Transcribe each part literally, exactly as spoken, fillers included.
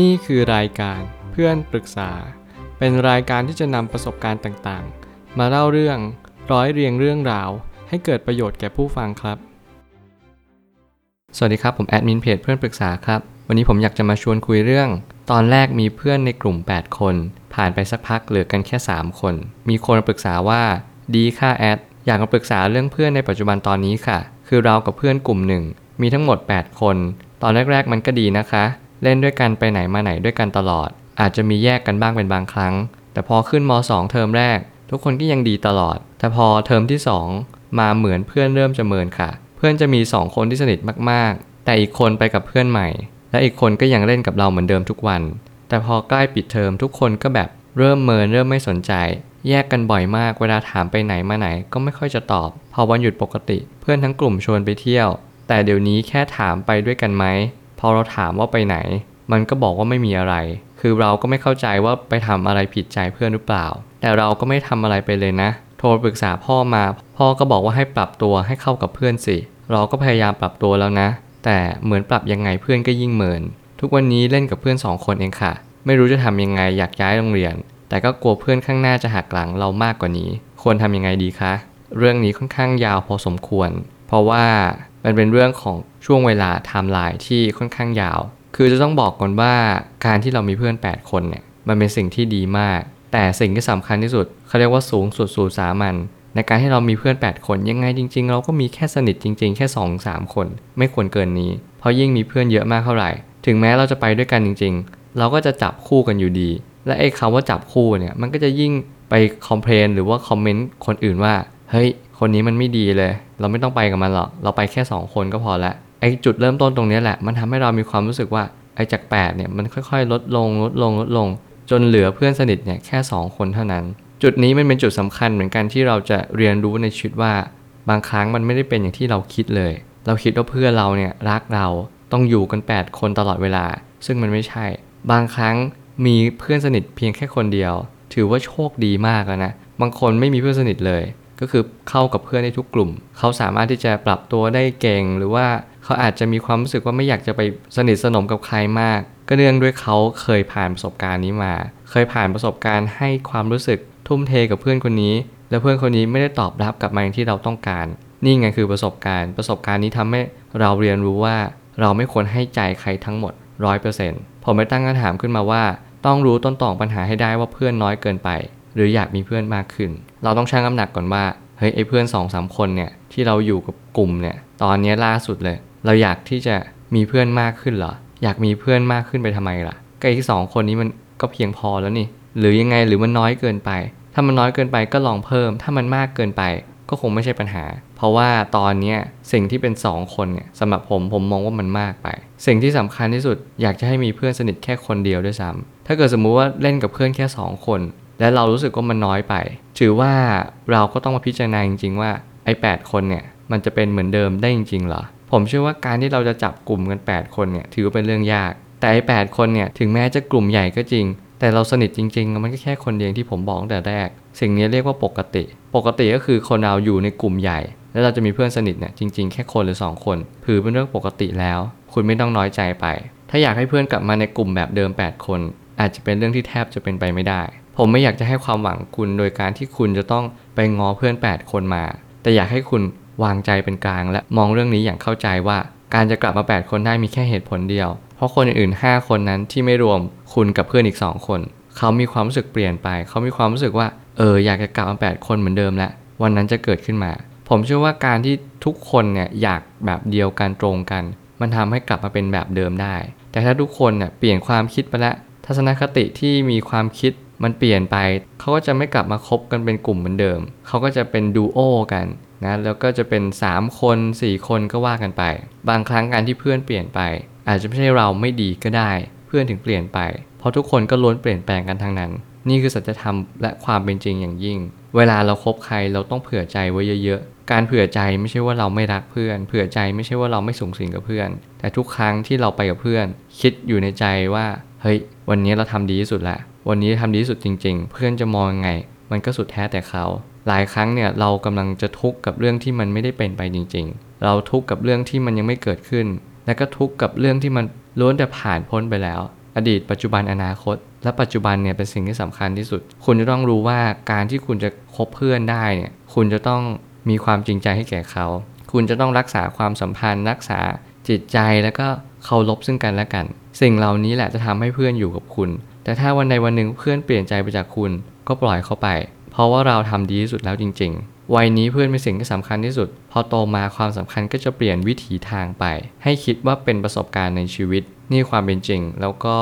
นี่คือรายการเพื่อนปรึกษาเป็นรายการที่จะนำประสบการณ์ต่างๆมาเล่าเรื่องร้อยเรียงเรื่องราวให้เกิดประโยชน์แก่ผู้ฟังครับสวัสดีครับผมแอดมินเพจเพื่อนปรึกษาครับวันนี้ผมอยากจะมาชวนคุยเรื่องตอนแรกมีเพื่อนในกลุ่มแปดคนผ่านไปสักพักเหลือกันแค่สามคนมีคนปรึกษาว่าดีค่ะแอดอยากมาปรึกษาเรื่องเพื่อนในปัจจุบันตอนนี้ค่ะคือเรากับเพื่อนกลุ่มหนึ่งมีทั้งหมดแปดคนตอนแรกๆมันก็ดีนะคะเล่นด้วยกันไปไหนมาไหนด้วยกันตลอดอาจจะมีแยกกันบ้างเป็นบางครั้งแต่พอขึ้นมอสองเทอมแรกทุกคนก็ยังดีตลอดแต่พอเทอมที่สองมาเหมือนเพื่อนเริ่มจะเมินค่ะเพื่อนจะมีสองคนที่สนิทมากๆแต่อีกคนไปกับเพื่อนใหม่และอีกคนก็ยังเล่นกับเราเหมือนเดิมทุกวันแต่พอใกล้ปิดเทอมทุกคนก็แบบเริ่มเมินเริ่มไม่สนใจแยกกันบ่อยมากเวลาถามไปไหนมาไหนก็ไม่ค่อยจะตอบพอวันหยุดปกติเพื่อนทั้งกลุ่มชวนไปเที่ยวแต่เดี๋ยวนี้แค่ถามไปด้วยกันไหมพอเราถามว่าไปไหนมันก็บอกว่าไม่มีอะไรคือเราก็ไม่เข้าใจว่าไปทำอะไรผิดใจเพื่อนหรือเปล่าแต่เราก็ไม่ทำอะไรไปเลยนะโทรปรึกษาพ่อมาพ่อก็บอกว่าให้ปรับตัวให้เข้ากับเพื่อนสิเราก็พยายามปรับตัวแล้วนะแต่เหมือนปรับยังไงเพื่อนก็ยิ่งเมินทุกวันนี้เล่นกับเพื่อนสองคนเองค่ะไม่รู้จะทำยังไงอยากย้ายโรงเรียนแต่ก็กลัวเพื่อนข้างหน้าจะหักหลังเรามากกว่านี้ควรทำยังไงดีคะเรื่องนี้ค่อนข้างยาวพอสมควรเพราะว่ามันเป็นเรื่องของช่วงเวลาไทม์ไลน์ที่ค่อนข้างยาวคือจะต้องบอกก่อนว่าการที่เรามีเพื่อนแปดคนเนี่ยมันเป็นสิ่งที่ดีมากแต่สิ่งที่สำคัญที่สุดเขาเรียกว่าสูงสุดสู่สามัญในการให้เรามีเพื่อนแปดคนยังไงจริงๆเราก็มีแค่สนิทจริงๆแค่ สองถึงสาม คนไม่ควรเกินนี้เพราะยิ่งมีเพื่อนเยอะมากเท่าไหร่ถึงแม้เราจะไปด้วยกันจริงๆเราก็จะจับคู่กันอยู่ดีและไอ้คำว่าจับคู่เนี่ยมันก็จะยิ่งไปคอมเพลนหรือว่าคอมเมนต์คนอื่นว่าเฮ้ยคนนี้มันไม่ดีเลยเราไม่ต้องไปกับมันหรอกเราไปแค่สองคนก็พอละไอ้จุดเริ่มต้นตรงนี้แหละมันทำให้เรามีความรู้สึกว่าไอ้จากแปดเนี่ยมันค่อยๆลดลงลดลงลดลงจนเหลือเพื่อนสนิทเนี่ยแค่สองคนเท่านั้นจุดนี้มันเป็นจุดสำคัญเหมือนกันที่เราจะเรียนรู้ในชีวิตว่าบางครั้งมันไม่ได้เป็นอย่างที่เราคิดเลยเราคิดว่าเพื่อนเราเนี่ยรักเราต้องอยู่กันแปดคนตลอดเวลาซึ่งมันไม่ใช่บางครั้งมีเพื่อนสนิทเพียงแค่คนเดียวถือว่าโชคดีมากแล้วนะบางคนไม่มีเพื่อนสนิทเลยก็คือเข้ากับเพื่อนได้ทุกกลุ่มเขาสามารถที่จะปรับตัวได้เก่งหรือว่าเขาอาจจะมีความรู้สึกว่าไม่อยากจะไปสนิทสนมกับใครมากก็เนื่องด้วยเขาเคยผ่านประสบการณ์นี้มาเคยผ่านประสบการณ์ให้ความรู้สึกทุ่มเทกับเพื่อนคนนี้และเพื่อนคนนี้ไม่ได้ตอบรับกลับมาอย่างที่เราต้องการนี่ไงคือประสบการณ์ประสบการณ์นี้ทำให้เราเรียนรู้ว่าเราไม่ควรให้ใจใครทั้งหมด ร้อยเปอร์เซ็นต์ ผมไม่ตั้งคำถามขึ้นมาว่าต้องรู้ต้นตอปัญหาให้ได้ว่าเพื่อนน้อยเกินไปหรืออยากมีเพื่อนมากขึ้นเราต้องชั่งน้ำหนักก่อนว่าเฮ้ยไอ้เพื่อน สองถึงสาม คนเนี่ยที่เราอยู่กับกลุ่มเนี่ยตอนนี้ล่าสุดเลยเราอยากที่จะมีเพื่อนมากขึ้นเหรออยากมีเพื่อนมากขึ้นไปทำไมล่ะก็ไอ้สองคนนี้มันก็เพียงพอแล้วนี่หรือยังไงหรือมันน้อยเกินไปถ้ามันน้อยเกินไปก็ลองเพิ่มถ้ามันมากเกินไปก็คงไม่ใช่ปัญหาเพราะว่าตอนนี้สิ่งที่เป็นสองคนเนี่ยสำหรับผมผมมองว่ามันมากไปสิ่งที่สำคัญที่สุดอยากจะให้มีเพื่อนสนิทแค่คนเดียวด้วยซ้ำถ้าเกิดสมมุติว่าเล่นกับเพื่อนแค่สองคนและเรารู้สึกว่ามันน้อยไปถือว่าเราก็ต้องมาพิจารณาจริงๆว่าไอ้แปดคนเนี่ยมันจะเป็นเหมือนเดิมได้จริงๆเหรอผมเชื่อว่าการที่เราจะจับกลุ่มกันแปดคนเนี่ยถือว่าเป็นเรื่องยากแต่ไอ้แปดคนเนี่ยถึงแม้จะกลุ่มใหญ่ก็จริงแต่เราสนิทจริงๆมันก็แค่คนเดียวที่ผมบอกตั้งแต่แรกสิ่งนี้เรียกว่าปกติปกติก็คือคนเราอยู่ในกลุ่มใหญ่แล้วเราจะมีเพื่อนสนิทเนี่ยจริงๆแค่คนหรือสองคนถือเป็นเรื่องปกติแล้วคุณไม่ต้องน้อยใจไปถ้าอยากให้เพื่อนกลับมาในกลุ่มแบบเดิมแปดคนอาจจะเป็นเรื่องที่แทบจะเป็นไปไม่ได้ผมไม่อยากจะให้ความหวังคุณโดยการที่คุณจะต้องไปง้อเพื่อนแปดคนมาแต่อยากให้คุณวางใจเป็นกลางและมองเรื่องนี้อย่างเข้าใจว่าการจะกลับมาแปดคนได้มีแค่เหตุผลเดียวเพราะคนอื่นๆห้าคนนั้นที่ไม่รวมคุณกับเพื่อนอีกสองคนเขามีความรู้สึกเปลี่ยนไปเขามีความรู้สึกว่าเอออยากจะกลับมาแปดคนเหมือนเดิมแล้ววันนั้นจะเกิดขึ้นมาผมเชื่อว่าการที่ทุกคนเนี่ยอยากแบบเดียวกันตรงกันมันทำให้กลับมาเป็นแบบเดิมได้แต่ถ้าทุกคนเนี่ยเปลี่ยนความคิดไปแล้วทัศนคติที่มีความคิดมันเปลี่ยนไปเขาก็จะไม่กลับมาคบกันเป็นกลุ่มเหมือนเดิมเขาก็จะเป็นดูโอกันนะแล้วก็จะเป็นสามคนสี่คนก็ว่ากันไปบางครั้งการที่เพื่อนเปลี่ยนไปอาจจะไม่ใช่เราไม่ดีก็ได้เพื่อนถึงเปลี่ยนไปเพราะทุกคนก็ล้วนเปลี่ยนแปลงกันทั้งนั้นนี่คือสัจธรรมและความเป็นจริงอย่างยิ่งเวลาเราคบใครเราต้องเผื่อใจไว้เยอะๆการเผื่อใจไม่ใช่ว่าเราไม่รักเพื่อนเผื่อใจไม่ใช่ว่าเราไม่สูงสิงกับเพื่อนแต่ทุกครั้งที่เราไปกับเพื่อนคิดอยู่ในใจว่าเฮ้ยวันนี้เราทำดีที่สุดละวันนี้ทำดีที่สุดจริงๆเพื่อนจะมองไงมันก็สุดแท้แต่เขาหลายครั้งเนี่ยเรากำลังจะทุกข์กับเรื่องที่มันไม่ได้เป็นไปจริงๆเราทุกข์กับเรื่องที่มันยังไม่เกิดขึ้นและก็ทุกข์กับเรื่องที่มันล้วนแต่ผ่านพ้นไปแล้วไอ อดีตปัจจุบันอนาคตและปัจจุบันเนี่ยเป็นสิ่งที่สำคัญที่สุดคุณจะต้องรู้ว่าการที่คุณจะคบเพื่อนได้เนี่ยคุณจะต้องมีความจริงใจให้แก่เขาคุณจะต้องรักษาความสัมพันธ์รักษาจิตใจแล้วก็เคารพซึ่งกันและกันสิ่งเหล่านี้แหละจะทำให้เพื่อนอยู่กับคุณแต่ถ้าวันใดวันหนึ่งเพื่อนเปลี่ยนใจไปจากคุณก็ปล่อยเขาไปเพราะว่าเราทำดีที่สุดแล้วจริงๆวัยนี้เพื่อนเป็นสิ่งที่สำคัญที่สุดพอโตมาความสำคัญก็จะเปลี่ยนวิถีทางไปให้คิดว่าเป็นประสบการณ์ในชีวิตนี่ความเป็นจริงแล้วก็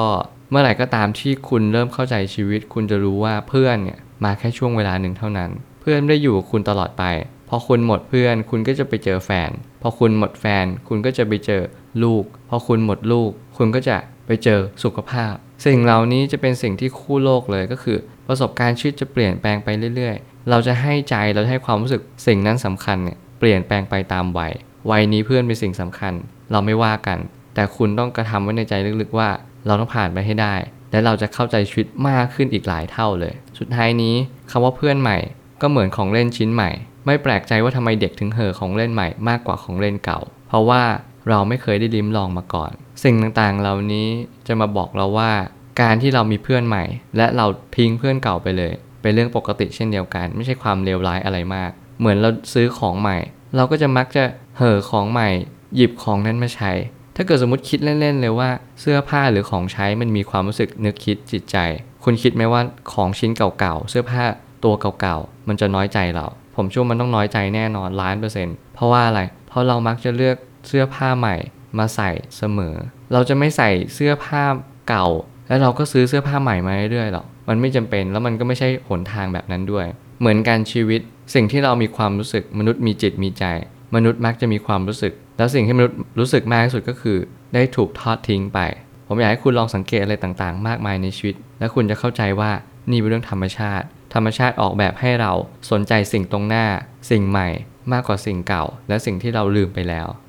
เมื่อไหร่ก็ตามที่คุณเริ่มเข้าใจชีวิตคุณจะรู้ว่าเพื่อนเนี่ยมาแค่ช่วงเวลาหนึ่งเท่านั้นเพื่อนไม่ได้อยู่กับคุณตลอดไปพอคุณหมดเพื่อนคุณก็จะไปเจอแฟนพอคุณหมดแฟนคุณก็จะไปเจอลูกพอคุณหมดลูกคุณก็จะไปเจอสุขภาพสิ่งเหล่านี้จะเป็นสิ่งที่คู่โลกเลยก็คือประสบการณ์ชีวิตจะเปลี่ยนแปลงไปเรื่อยๆเราจะให้ใจเราให้ความรู้สึกสิ่งนั้นสำคัญเนี่ยเปลี่ยนแปลงไปตามวัยวัยนี้เพื่อนเป็นสิ่งสำคัญเราไม่ว่ากันแต่คุณต้องกระทำไว้ในใจลึกๆว่าเราต้องผ่านไปให้ได้และเราจะเข้าใจชีวิตมากขึ้นอีกหลายเท่าเลยสุดท้ายนี้คำว่าเพื่อนใหม่ก็เหมือนของเล่นชิ้นใหม่ไม่แปลกใจว่าทำไมเด็กถึงเห่อของเล่นใหม่มากกว่าของเล่นเก่าเพราะว่าเราไม่เคยได้ลิ้มลองมาก่อนสิ่งต่างๆเหล่านี้จะมาบอกเราว่าการที่เรามีเพื่อนใหม่และเราทิ้งเพื่อนเก่าไปเลยเป็นเรื่องปกติเช่นเดียวกันไม่ใช่ความเลวร้ายอะไรมากเหมือนเราซื้อของใหม่เราก็จะมักจะเห่อของใหม่หยิบของนั้นมาใช้ถ้าเกิดสมมติคิดเล่นๆเลยว่าเสื้อผ้าหรือของใช้มันมีความรู้สึกนึกคิดจิตใจคุณคิดไหมว่าของชิ้นเก่าๆเสื้อผ้าตัวเก่าๆมันจะน้อยใจเราผมเชื่อมันต้องน้อยใจแน่นอนล้านเปอร์เซ็นต์เพราะว่าอะไรเพราะเรามักจะเลือกเสื้อผ้าใหม่มาใส่เสมอเราจะไม่ใส่เสื้อผ้าเก่าแล้วเราก็ซื้อเสื้อผ้าใหม่มาเรื่อยๆหรอกมันไม่จำเป็นแล้วมันก็ไม่ใช่หนทางแบบนั้นด้วยเหมือนกันชีวิตสิ่งที่เรามีความรู้สึกมนุษย์มีจิตมีใจมนุษย์มักจะมีความรู้สึกแล้วสิ่งที่มนุษย์รู้สึกมากที่สุดก็คือได้ถูกทอดทิ้งไปผมอยากให้คุณลองสังเกตอะไรต่างๆมากมายในชีวิตและคุณจะเข้าใจว่านี่เป็นเรื่องธรรมชาติธรรมชาติออกแบบให้เราสนใจสิ่งตรงหน้าสิ่งใหม่มากกว่าสิ่งเก่าและสิ่งที่เราลืมไปแล้ว